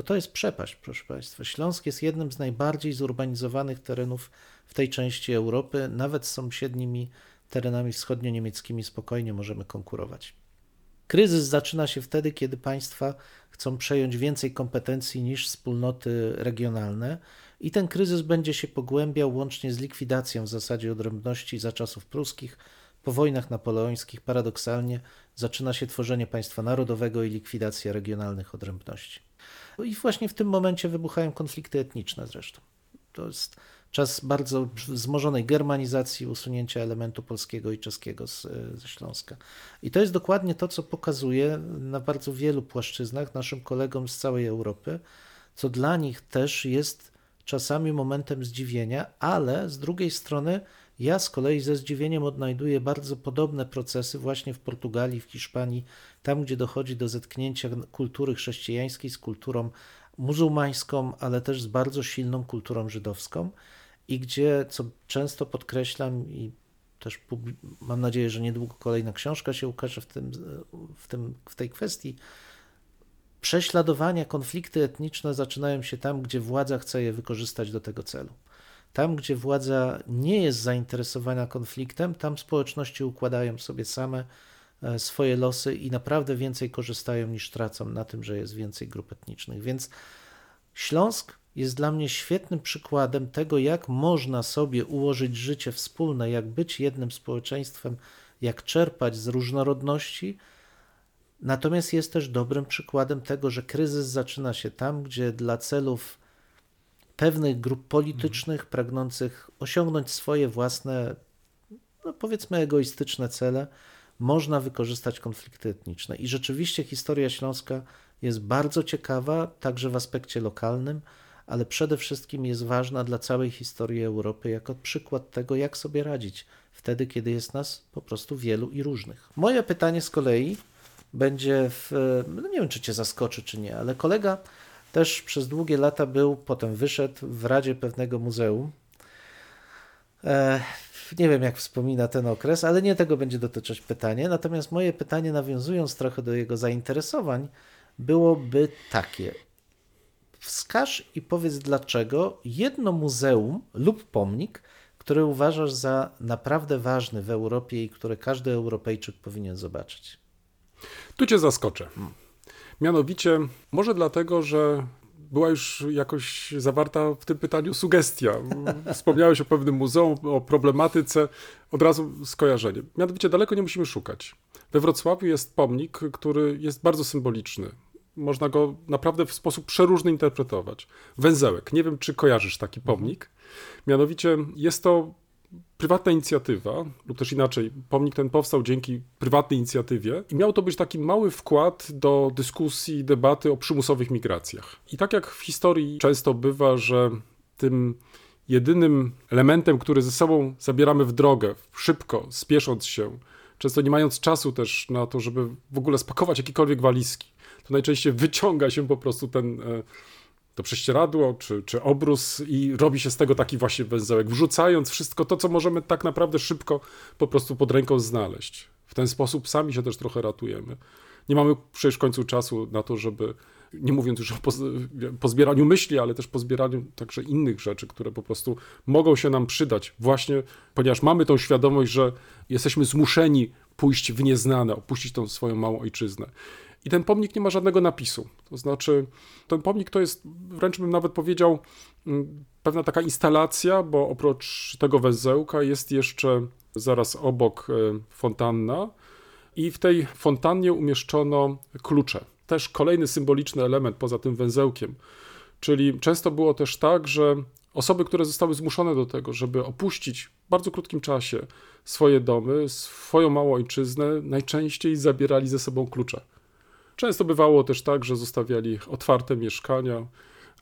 to jest przepaść, proszę państwa. Śląsk jest jednym z najbardziej zurbanizowanych terenów w tej części Europy. Nawet z sąsiednimi terenami wschodnio-niemieckimi spokojnie możemy konkurować. Kryzys zaczyna się wtedy, kiedy państwa chcą przejąć więcej kompetencji niż wspólnoty regionalne i ten kryzys będzie się pogłębiał łącznie z likwidacją w zasadzie odrębności za czasów pruskich. Po wojnach napoleońskich paradoksalnie zaczyna się tworzenie państwa narodowego i likwidacja regionalnych odrębności. I właśnie w tym momencie wybuchają konflikty etniczne zresztą. To jest czas bardzo wzmożonej germanizacji, usunięcia elementu polskiego i czeskiego ze Śląska. I to jest dokładnie to, co pokazuje na bardzo wielu płaszczyznach naszym kolegom z całej Europy, co dla nich też jest czasami momentem zdziwienia, ale z drugiej strony ja z kolei ze zdziwieniem odnajduję bardzo podobne procesy właśnie w Portugalii, w Hiszpanii, tam gdzie dochodzi do zetknięcia kultury chrześcijańskiej z kulturą muzułmańską, ale też z bardzo silną kulturą żydowską i gdzie, co często podkreślam i też mam nadzieję, że niedługo kolejna książka się ukaże w tej kwestii, prześladowania, konflikty etniczne zaczynają się tam, gdzie władza chce je wykorzystać do tego celu. Tam, gdzie władza nie jest zainteresowana konfliktem, tam społeczności układają sobie same swoje losy i naprawdę więcej korzystają niż tracą na tym, że jest więcej grup etnicznych. Więc Śląsk jest dla mnie świetnym przykładem tego, jak można sobie ułożyć życie wspólne, jak być jednym społeczeństwem, jak czerpać z różnorodności. Natomiast jest też dobrym przykładem tego, że kryzys zaczyna się tam, gdzie dla celów pewnych grup politycznych pragnących osiągnąć swoje własne, powiedzmy egoistyczne cele, można wykorzystać konflikty etniczne. I rzeczywiście historia Śląska jest bardzo ciekawa, także w aspekcie lokalnym, ale przede wszystkim jest ważna dla całej historii Europy jako przykład tego, jak sobie radzić wtedy, kiedy jest nas po prostu wielu i różnych. Moje pytanie z kolei będzie, nie wiem, czy Cię zaskoczy, czy nie, ale kolega też przez długie lata był, potem wyszedł w radzie pewnego muzeum. Nie wiem, jak wspomina ten okres, ale nie tego będzie dotyczyć pytanie. Natomiast moje pytanie, nawiązując trochę do jego zainteresowań, byłoby takie. Wskaż i powiedz, dlaczego jedno muzeum lub pomnik, który uważasz za naprawdę ważny w Europie i który każdy Europejczyk powinien zobaczyć. Tu Cię zaskoczę. Mianowicie, może dlatego, że była już jakoś zawarta w tym pytaniu sugestia. Wspomniałeś o pewnym muzeum, o problematyce, od razu skojarzenie. Mianowicie daleko nie musimy szukać. We Wrocławiu jest pomnik, który jest bardzo symboliczny. Można go naprawdę w sposób przeróżny interpretować. Węzełek. Nie wiem, czy kojarzysz taki pomnik. Mianowicie jest to prywatna inicjatywa, lub też inaczej, pomnik ten powstał dzięki prywatnej inicjatywie i miał to być taki mały wkład do dyskusji, debaty o przymusowych migracjach. I tak jak w historii często bywa, że tym jedynym elementem, który ze sobą zabieramy w drogę, szybko, spiesząc się, często nie mając czasu też na to, żeby w ogóle spakować jakiekolwiek walizki, to najczęściej wyciąga się po prostu ten... to prześcieradło czy obrus i robi się z tego taki właśnie węzełek, wrzucając wszystko to, co możemy tak naprawdę szybko po prostu pod ręką znaleźć. W ten sposób sami się też trochę ratujemy. Nie mamy przecież w końcu czasu na to, żeby, nie mówiąc już o pozbieraniu myśli, ale też pozbieraniu także innych rzeczy, które po prostu mogą się nam przydać właśnie, ponieważ mamy tą świadomość, że jesteśmy zmuszeni pójść w nieznane, opuścić tą swoją małą ojczyznę. I ten pomnik nie ma żadnego napisu. To znaczy, ten pomnik to jest, wręcz bym nawet powiedział, pewna taka instalacja, bo oprócz tego węzełka jest jeszcze zaraz obok fontanna i w tej fontannie umieszczono klucze. Też kolejny symboliczny element poza tym węzełkiem. Czyli często było też tak, że osoby, które zostały zmuszone do tego, żeby opuścić w bardzo krótkim czasie swoje domy, swoją małą ojczyznę, najczęściej zabierali ze sobą klucze. Często bywało też tak, że zostawiali otwarte mieszkania,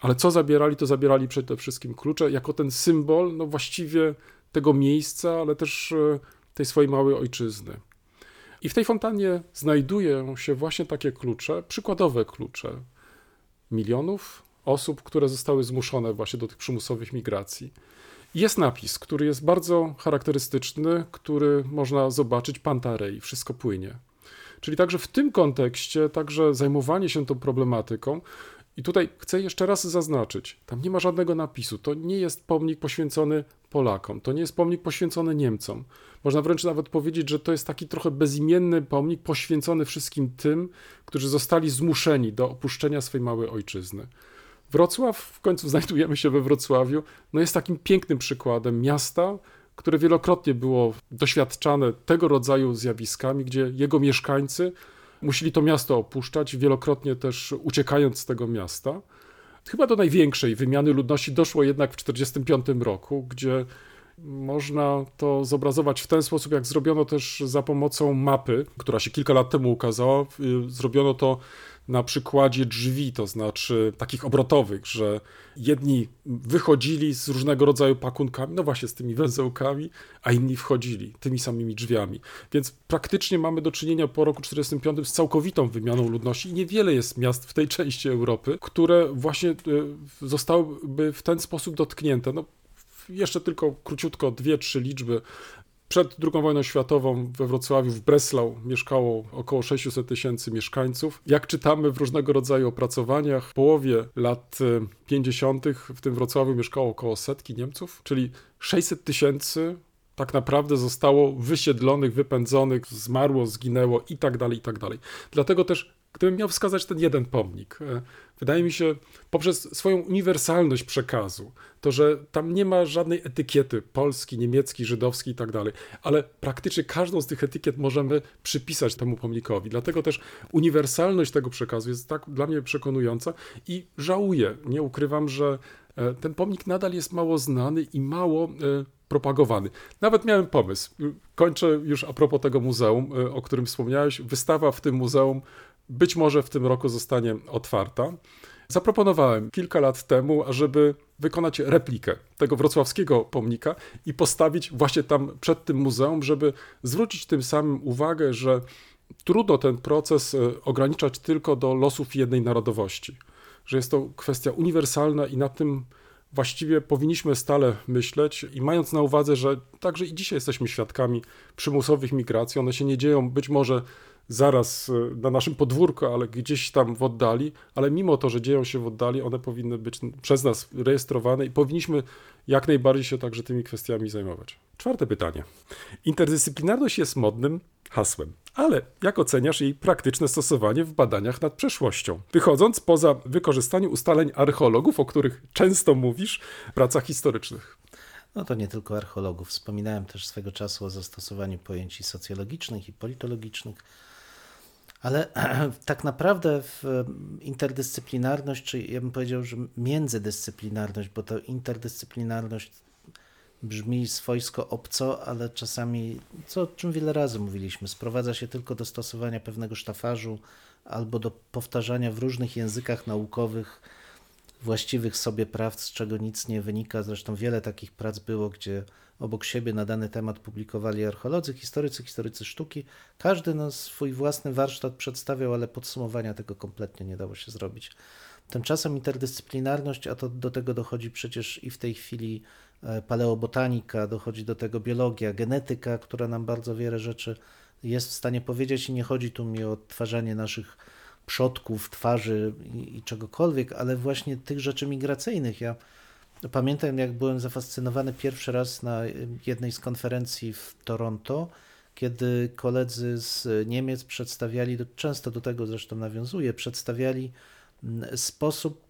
ale co zabierali, to zabierali przede wszystkim klucze jako ten symbol, no właściwie tego miejsca, ale też tej swojej małej ojczyzny. I w tej fontannie znajdują się właśnie takie klucze, przykładowe klucze milionów osób, które zostały zmuszone właśnie do tych przymusowych migracji. Jest napis, który jest bardzo charakterystyczny, który można zobaczyć, Pantarei, wszystko płynie. Czyli także w tym kontekście, także zajmowanie się tą problematyką. I tutaj chcę jeszcze raz zaznaczyć, tam nie ma żadnego napisu. To nie jest pomnik poświęcony Polakom, to nie jest pomnik poświęcony Niemcom. Można wręcz nawet powiedzieć, że to jest taki trochę bezimienny pomnik poświęcony wszystkim tym, którzy zostali zmuszeni do opuszczenia swojej małej ojczyzny. Wrocław, w końcu znajdujemy się we Wrocławiu, no jest takim pięknym przykładem miasta, które wielokrotnie było doświadczane tego rodzaju zjawiskami, gdzie jego mieszkańcy musieli to miasto opuszczać, wielokrotnie też uciekając z tego miasta. Chyba do największej wymiany ludności doszło jednak w 1945 roku, gdzie można to zobrazować w ten sposób, jak zrobiono też za pomocą mapy, która się kilka lat temu ukazała. Zrobiono to na przykładzie drzwi, to znaczy takich obrotowych, że jedni wychodzili z różnego rodzaju pakunkami, no właśnie z tymi węzełkami, a inni wchodzili tymi samymi drzwiami. Więc praktycznie mamy do czynienia po roku 1945 z całkowitą wymianą ludności i niewiele jest miast w tej części Europy, które właśnie zostałyby w ten sposób dotknięte. No, jeszcze tylko króciutko 2-3 liczby. Przed II wojną światową we Wrocławiu, w Breslau mieszkało około 600 000 mieszkańców. Jak czytamy w różnego rodzaju opracowaniach, w połowie lat 50. w tym Wrocławiu mieszkało około setki Niemców, czyli 600 000 tak naprawdę zostało wysiedlonych, wypędzonych, zmarło, zginęło i tak dalej, i tak dalej. Dlatego też, gdybym miał wskazać ten jeden pomnik, wydaje mi się, poprzez swoją uniwersalność przekazu, to, że tam nie ma żadnej etykiety polski, niemiecki, żydowski i tak dalej, ale praktycznie każdą z tych etykiet możemy przypisać temu pomnikowi. Dlatego też uniwersalność tego przekazu jest tak dla mnie przekonująca i żałuję, nie ukrywam, że ten pomnik nadal jest mało znany i mało propagowany. Nawet miałem pomysł, kończę już a propos tego muzeum, o którym wspomniałeś, wystawa w tym muzeum być może w tym roku zostanie otwarta. zaproponowałem kilka lat temu, ażeby wykonać replikę tego wrocławskiego pomnika i postawić właśnie tam przed tym muzeum, żeby zwrócić tym samym uwagę, że trudno ten proces ograniczać tylko do losów jednej narodowości, że jest to kwestia uniwersalna i na tym właściwie powinniśmy stale myśleć i mając na uwadze, że także i dzisiaj jesteśmy świadkami przymusowych migracji, one się nie dzieją być może zaraz na naszym podwórku, ale gdzieś tam w oddali, ale mimo to, że dzieją się w oddali, one powinny być przez nas rejestrowane i powinniśmy jak najbardziej się także tymi kwestiami zajmować. Czwarte pytanie. Interdyscyplinarność jest modnym hasłem, ale jak oceniasz jej praktyczne stosowanie w badaniach nad przeszłością? Wychodząc poza wykorzystanie ustaleń archeologów, o których często mówisz w pracach historycznych. No to nie tylko archeologów. Wspominałem też swego czasu o zastosowaniu pojęć socjologicznych i politologicznych, ale tak naprawdę interdyscyplinarność, czy ja bym powiedział, że międzydyscyplinarność, bo to interdyscyplinarność brzmi swojsko obco, ale czasami, co o czym wiele razy mówiliśmy, sprowadza się tylko do stosowania pewnego sztafażu albo do powtarzania w różnych językach naukowych właściwych sobie praw, z czego nic nie wynika. Zresztą wiele takich prac było, gdzie obok siebie na dany temat publikowali archeolodzy, historycy, historycy sztuki. Każdy swój własny warsztat przedstawiał, ale podsumowania tego kompletnie nie dało się zrobić. Tymczasem interdyscyplinarność, a to do tego dochodzi przecież i w tej chwili paleobotanika, dochodzi do tego biologia, genetyka, która nam bardzo wiele rzeczy jest w stanie powiedzieć i nie chodzi tu mi o odtwarzanie naszych przodków, twarzy i czegokolwiek, ale właśnie tych rzeczy migracyjnych. Ja pamiętam, jak byłem zafascynowany pierwszy raz na jednej z konferencji w Toronto, kiedy koledzy z Niemiec przedstawiali, często do tego zresztą nawiązuję, przedstawiali sposób,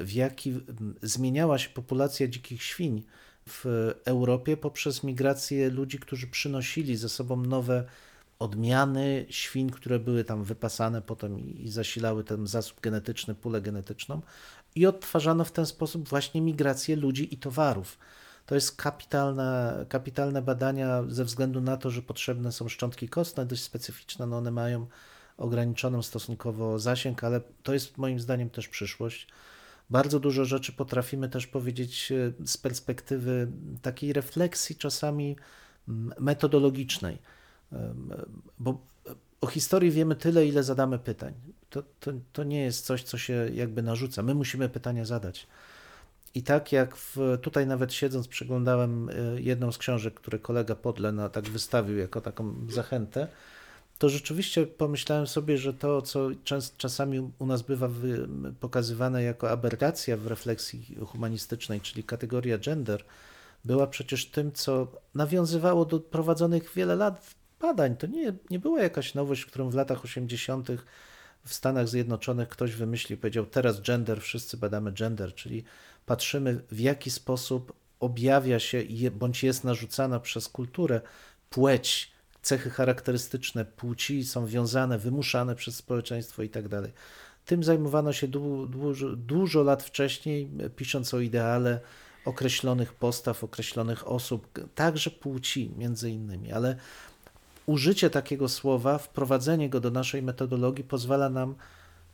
w jaki zmieniała się populacja dzikich świń w Europie poprzez migrację ludzi, którzy przynosili ze sobą nowe odmiany świń, które były tam wypasane potem i zasilały ten zasób genetyczny, pulę genetyczną i odtwarzano w ten sposób właśnie migrację ludzi i towarów. To jest kapitalne badania ze względu na to, że potrzebne są szczątki kostne, dość specyficzne, one mają ograniczoną stosunkowo zasięg, ale to jest moim zdaniem też przyszłość. Bardzo dużo rzeczy potrafimy też powiedzieć z perspektywy takiej refleksji czasami metodologicznej, bo o historii wiemy tyle, ile zadamy pytań. To nie jest coś, co się jakby narzuca. My musimy pytania zadać. I tak jak tutaj nawet siedząc przeglądałem jedną z książek, które kolega Podle tak wystawił jako taką zachętę, to rzeczywiście pomyślałem sobie, że to, co czasami u nas bywa pokazywane jako aberracja w refleksji humanistycznej, czyli kategoria gender, była przecież tym, co nawiązywało do prowadzonych wiele lat badań. To nie była jakaś nowość, którą w latach 80. w Stanach Zjednoczonych ktoś wymyślił, powiedział teraz gender, wszyscy badamy gender, czyli patrzymy w jaki sposób objawia się bądź jest narzucana przez kulturę płeć, cechy charakterystyczne płci są wiązane, wymuszane przez społeczeństwo i tak dalej. Tym zajmowano się dużo lat wcześniej, pisząc o ideale określonych postaw, określonych osób, także płci między innymi, ale użycie takiego słowa, wprowadzenie go do naszej metodologii pozwala nam,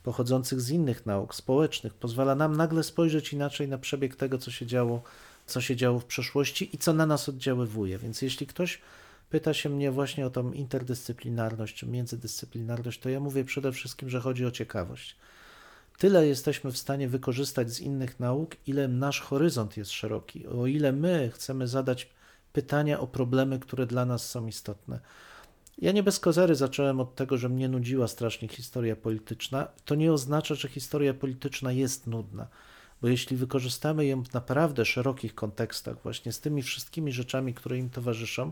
pochodzących z innych nauk społecznych, pozwala nam nagle spojrzeć inaczej na przebieg tego, co się działo w przeszłości i co na nas oddziaływuje. Więc jeśli ktoś pyta się mnie właśnie o tą interdyscyplinarność czy międzydyscyplinarność, to ja mówię przede wszystkim, że chodzi o ciekawość. Tyle jesteśmy w stanie wykorzystać z innych nauk, ile nasz horyzont jest szeroki, o ile my chcemy zadać pytania o problemy, które dla nas są istotne. Ja nie bez kozery zacząłem od tego, że mnie nudziła strasznie historia polityczna. To nie oznacza, że historia polityczna jest nudna, bo jeśli wykorzystamy ją w naprawdę szerokich kontekstach, właśnie z tymi wszystkimi rzeczami, które im towarzyszą,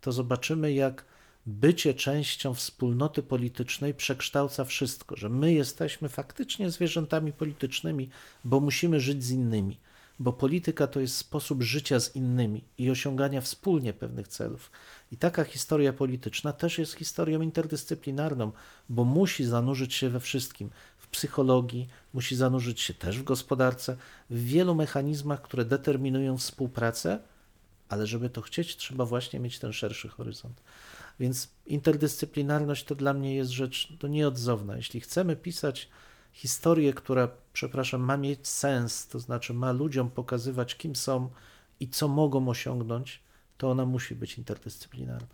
to zobaczymy, jak bycie częścią wspólnoty politycznej przekształca wszystko, że my jesteśmy faktycznie zwierzętami politycznymi, bo musimy żyć z innymi, bo polityka to jest sposób życia z innymi i osiągania wspólnie pewnych celów. I taka historia polityczna też jest historią interdyscyplinarną, bo musi zanurzyć się we wszystkim, w psychologii, musi zanurzyć się też w gospodarce, w wielu mechanizmach, które determinują współpracę, ale żeby to chcieć, trzeba właśnie mieć ten szerszy horyzont. Więc interdyscyplinarność to dla mnie jest rzecz nieodzowna. Jeśli chcemy pisać historię, która, przepraszam, ma mieć sens, to znaczy ma ludziom pokazywać, kim są i co mogą osiągnąć, to ona musi być interdyscyplinarna.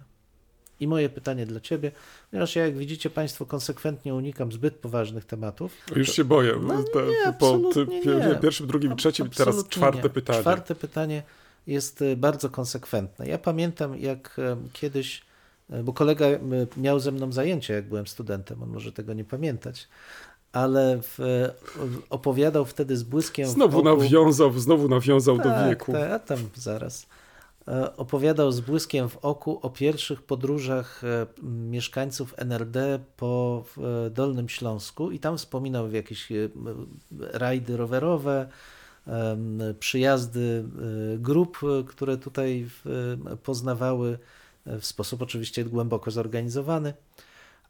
I moje pytanie dla Ciebie, ponieważ ja, jak widzicie Państwo, konsekwentnie unikam zbyt poważnych tematów. Już to... się boję. No, nie, absolutnie nie. Pierwszym, drugim, trzecim, teraz czwarte nie. Pytanie. Czwarte pytanie jest bardzo konsekwentne. Ja pamiętam, jak kiedyś, bo kolega miał ze mną zajęcie, jak byłem studentem, on może tego nie pamiętać, ale opowiadał wtedy z błyskiem... Znowu nawiązał tak, do wieku. Tak, a tam zaraz. Opowiadał z błyskiem w oku o pierwszych podróżach mieszkańców NRD po Dolnym Śląsku i tam wspominał jakieś rajdy rowerowe, przyjazdy grup, które tutaj poznawały w sposób oczywiście głęboko zorganizowany.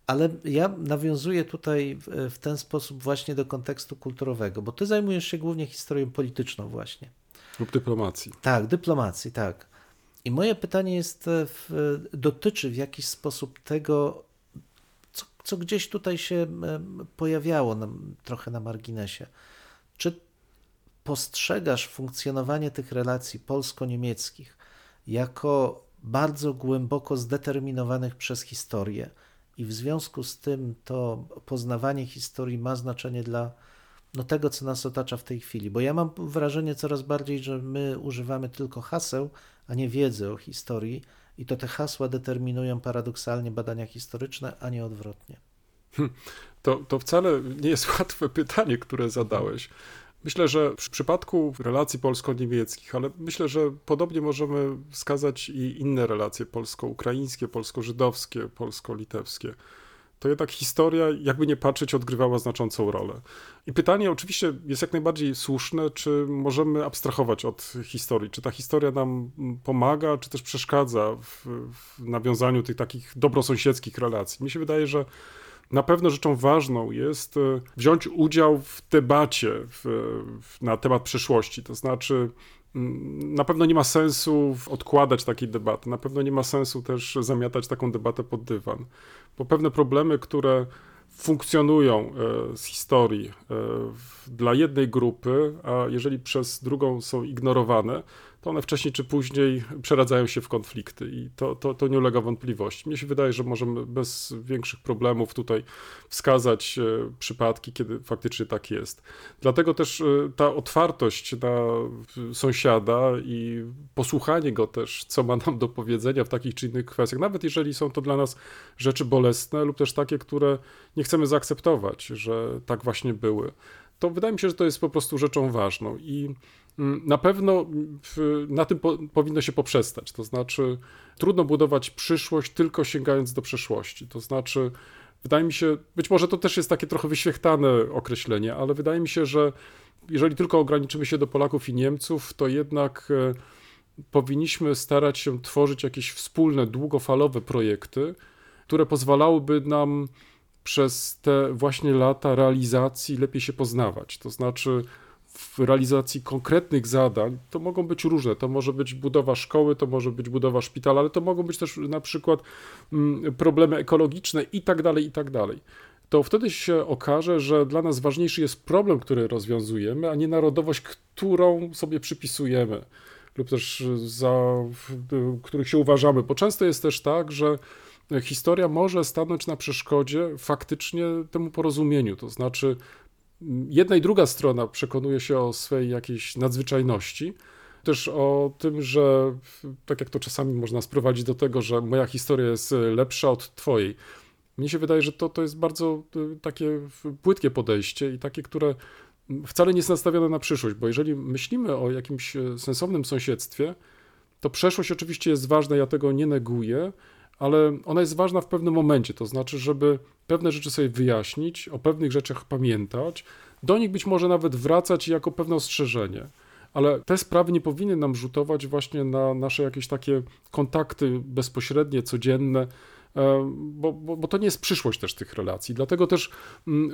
Ale ja nawiązuję tutaj w ten sposób właśnie do kontekstu kulturowego, bo ty zajmujesz się głównie historią polityczną właśnie. Lub dyplomacji. Tak, dyplomacji, tak. I moje pytanie jest, dotyczy w jakiś sposób tego, co gdzieś tutaj się pojawiało trochę na marginesie. Czy postrzegasz funkcjonowanie tych relacji polsko-niemieckich jako bardzo głęboko zdeterminowanych przez historię i w związku z tym to poznawanie historii ma znaczenie dla tego, co nas otacza w tej chwili? Bo ja mam wrażenie coraz bardziej, że my używamy tylko haseł, a nie wiedzy o historii i to te hasła determinują paradoksalnie badania historyczne, a nie odwrotnie. To wcale nie jest łatwe pytanie, które zadałeś. Myślę, że w przypadku relacji polsko-niemieckich, ale myślę, że podobnie możemy wskazać i inne relacje polsko-ukraińskie, polsko-żydowskie, polsko-litewskie. To jednak historia, jakby nie patrzeć, odgrywała znaczącą rolę. I pytanie oczywiście jest jak najbardziej słuszne, czy możemy abstrahować od historii, czy ta historia nam pomaga, czy też przeszkadza w nawiązaniu tych takich dobrosąsiedzkich relacji. Mi się wydaje, że na pewno rzeczą ważną jest wziąć udział w debacie na temat przyszłości, to znaczy na pewno nie ma sensu odkładać takiej debaty, na pewno nie ma sensu też zamiatać taką debatę pod dywan, bo pewne problemy, które funkcjonują z historii dla jednej grupy, a jeżeli przez drugą są ignorowane, to one wcześniej czy później przeradzają się w konflikty i to nie ulega wątpliwości. Mnie się wydaje, że możemy bez większych problemów tutaj wskazać przypadki, kiedy faktycznie tak jest. Dlatego też ta otwartość na sąsiada i posłuchanie go też, co ma nam do powiedzenia w takich czy innych kwestiach, nawet jeżeli są to dla nas rzeczy bolesne lub też takie, które nie chcemy zaakceptować, że tak właśnie były, to wydaje mi się, że to jest po prostu rzeczą ważną i na pewno na tym powinno się poprzestać, to znaczy trudno budować przyszłość tylko sięgając do przeszłości, to znaczy wydaje mi się, być może to też jest takie trochę wyświechtane określenie, ale wydaje mi się, że jeżeli tylko ograniczymy się do Polaków i Niemców, to jednak powinniśmy starać się tworzyć jakieś wspólne, długofalowe projekty, które pozwalałyby nam przez te właśnie lata realizacji lepiej się poznawać, to znaczy w realizacji konkretnych zadań, to mogą być różne, to może być budowa szkoły, to może być budowa szpitala, ale to mogą być też na przykład problemy ekologiczne i tak dalej, i tak dalej. To wtedy się okaże, że dla nas ważniejszy jest problem, który rozwiązujemy, a nie narodowość, którą sobie przypisujemy lub też za których się uważamy, bo często jest też tak, że historia może stanąć na przeszkodzie faktycznie temu porozumieniu, to znaczy jedna i druga strona przekonuje się o swej jakiejś nadzwyczajności, też o tym, że tak jak to czasami można sprowadzić do tego, że moja historia jest lepsza od twojej. Mnie się wydaje, że to jest bardzo takie płytkie podejście i takie, które wcale nie jest nastawione na przyszłość, bo jeżeli myślimy o jakimś sensownym sąsiedztwie, to przeszłość oczywiście jest ważna, ja tego nie neguję, ale ona jest ważna w pewnym momencie, to znaczy, żeby pewne rzeczy sobie wyjaśnić, o pewnych rzeczach pamiętać, do nich być może nawet wracać jako pewne ostrzeżenie, ale te sprawy nie powinny nam rzutować właśnie na nasze jakieś takie kontakty bezpośrednie, codzienne, bo to nie jest przyszłość też tych relacji. Dlatego też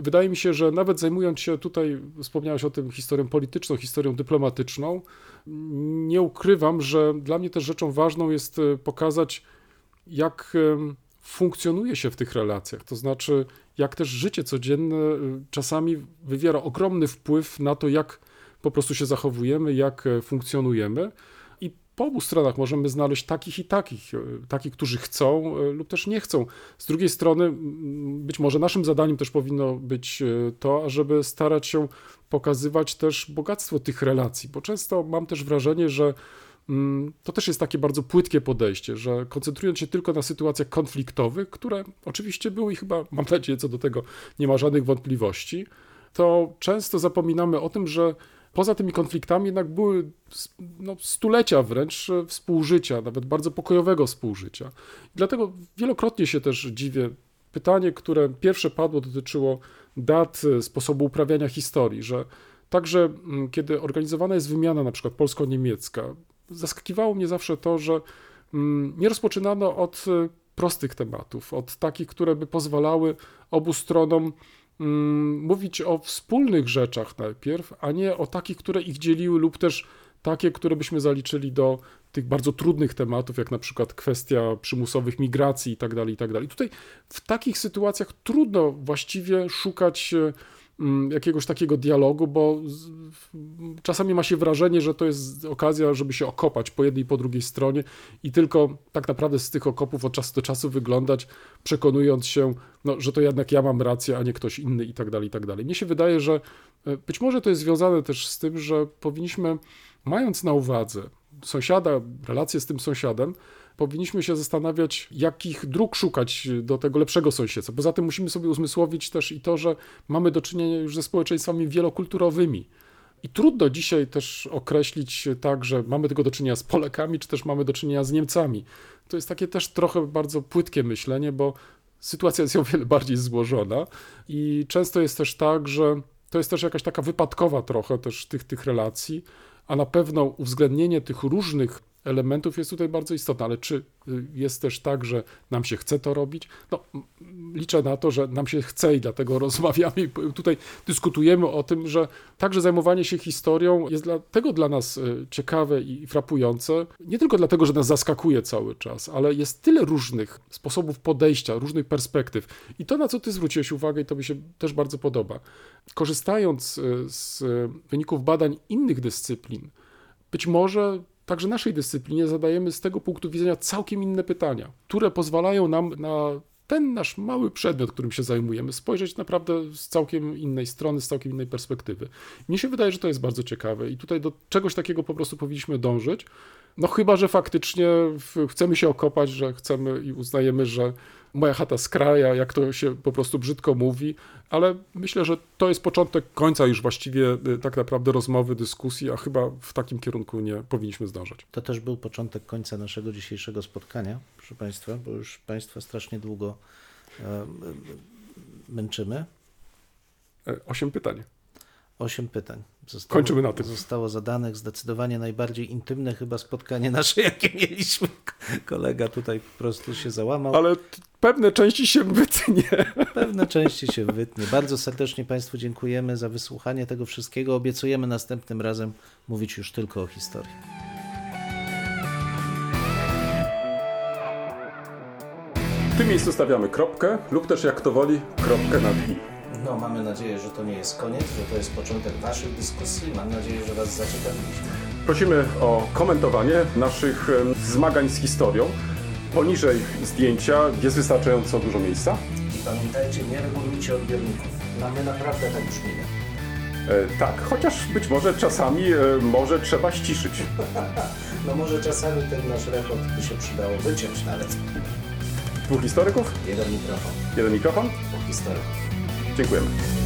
wydaje mi się, że nawet zajmując się tutaj, wspomniałeś o tym, historią polityczną, historią dyplomatyczną, nie ukrywam, że dla mnie też rzeczą ważną jest pokazać, jak funkcjonuje się w tych relacjach, to znaczy jak też życie codzienne czasami wywiera ogromny wpływ na to, jak po prostu się zachowujemy, jak funkcjonujemy i po obu stronach możemy znaleźć takich i takich, którzy chcą lub też nie chcą. Z drugiej strony być może naszym zadaniem też powinno być to, żeby starać się pokazywać też bogactwo tych relacji, bo często mam też wrażenie, że to też jest takie bardzo płytkie podejście, że koncentrując się tylko na sytuacjach konfliktowych, które oczywiście były i chyba, mam nadzieję, co do tego nie ma żadnych wątpliwości, to często zapominamy o tym, że poza tymi konfliktami jednak były stulecia wręcz współżycia, nawet bardzo pokojowego współżycia. Dlatego wielokrotnie się też dziwię. Pytanie, które pierwsze padło, dotyczyło dat, sposobu uprawiania historii, że także kiedy organizowana jest wymiana na przykład polsko-niemiecka, zaskakiwało mnie zawsze to, że nie rozpoczynano od prostych tematów, od takich, które by pozwalały obu stronom mówić o wspólnych rzeczach najpierw, a nie o takich, które ich dzieliły lub też takie, które byśmy zaliczyli do tych bardzo trudnych tematów, jak na przykład kwestia przymusowych migracji itd., itd. Tutaj w takich sytuacjach trudno właściwie szukać jakiegoś takiego dialogu, bo czasami ma się wrażenie, że to jest okazja, żeby się okopać po jednej i po drugiej stronie i tylko tak naprawdę z tych okopów od czasu do czasu wyglądać, przekonując się, że to jednak ja mam rację, a nie ktoś inny i tak dalej, i tak dalej. Mnie się wydaje, że być może to jest związane też z tym, że powinniśmy, mając na uwadze sąsiada, relacje z tym sąsiadem, powinniśmy się zastanawiać, jakich dróg szukać do tego lepszego sąsiedztwa. Poza tym musimy sobie uzmysłowić też i to, że mamy do czynienia już ze społeczeństwami wielokulturowymi. I trudno dzisiaj też określić tak, że mamy tylko do czynienia z Polakami, czy też mamy do czynienia z Niemcami. To jest takie też trochę bardzo płytkie myślenie, bo sytuacja jest o wiele bardziej złożona i często jest też tak, że to jest też jakaś taka wypadkowa trochę też tych relacji, a na pewno uwzględnienie tych różnych elementów jest tutaj bardzo istotne, ale czy jest też tak, że nam się chce to robić? Liczę na to, że nam się chce i dlatego rozmawiamy i tutaj dyskutujemy o tym, że także zajmowanie się historią jest dlatego dla nas ciekawe i frapujące, nie tylko dlatego, że nas zaskakuje cały czas, ale jest tyle różnych sposobów podejścia, różnych perspektyw i to, na co ty zwróciłeś uwagę i to mi się też bardzo podoba. Korzystając z wyników badań innych dyscyplin, być może także naszej dyscyplinie zadajemy z tego punktu widzenia całkiem inne pytania, które pozwalają nam na ten nasz mały przedmiot, którym się zajmujemy, spojrzeć naprawdę z całkiem innej strony, z całkiem innej perspektywy. Mnie się wydaje, że to jest bardzo ciekawe i tutaj do czegoś takiego po prostu powinniśmy dążyć, chyba że faktycznie chcemy się okopać, że chcemy i uznajemy, że moja chata z kraja, jak to się po prostu brzydko mówi, ale myślę, że to jest początek końca już właściwie tak naprawdę rozmowy, dyskusji, a chyba w takim kierunku nie powinniśmy zdążyć. To też był początek końca naszego dzisiejszego spotkania, proszę Państwa, bo już Państwa strasznie długo męczymy. 8 pytań. 8 pytań. Kończymy na tym. Zostało zadanych zdecydowanie najbardziej intymne chyba spotkanie nasze, jakie mieliśmy. Kolega tutaj po prostu się załamał. Ale pewne części się wytnie. Pewne części się wytnie. Bardzo serdecznie Państwu dziękujemy za wysłuchanie tego wszystkiego. Obiecujemy następnym razem mówić już tylko o historii. W tym miejscu stawiamy kropkę lub też jak to woli kropkę nad i. Mamy nadzieję, że to nie jest koniec, że to jest początek naszych dyskusji. Mam nadzieję, że Was zaciekawiliśmy. Prosimy o komentowanie naszych zmagań z historią. Poniżej zdjęcia jest wystarczająco dużo miejsca. I pamiętajcie, nie regulujcie odbiorników. Mamy naprawdę tak brzmienie. Tak, chociaż być może czasami może trzeba ściszyć. Może czasami ten nasz rekord by się przydało wyciąć nawet. 2 historyków? 1 mikrofon. 1 mikrofon? 2 historyków. Dziękujemy.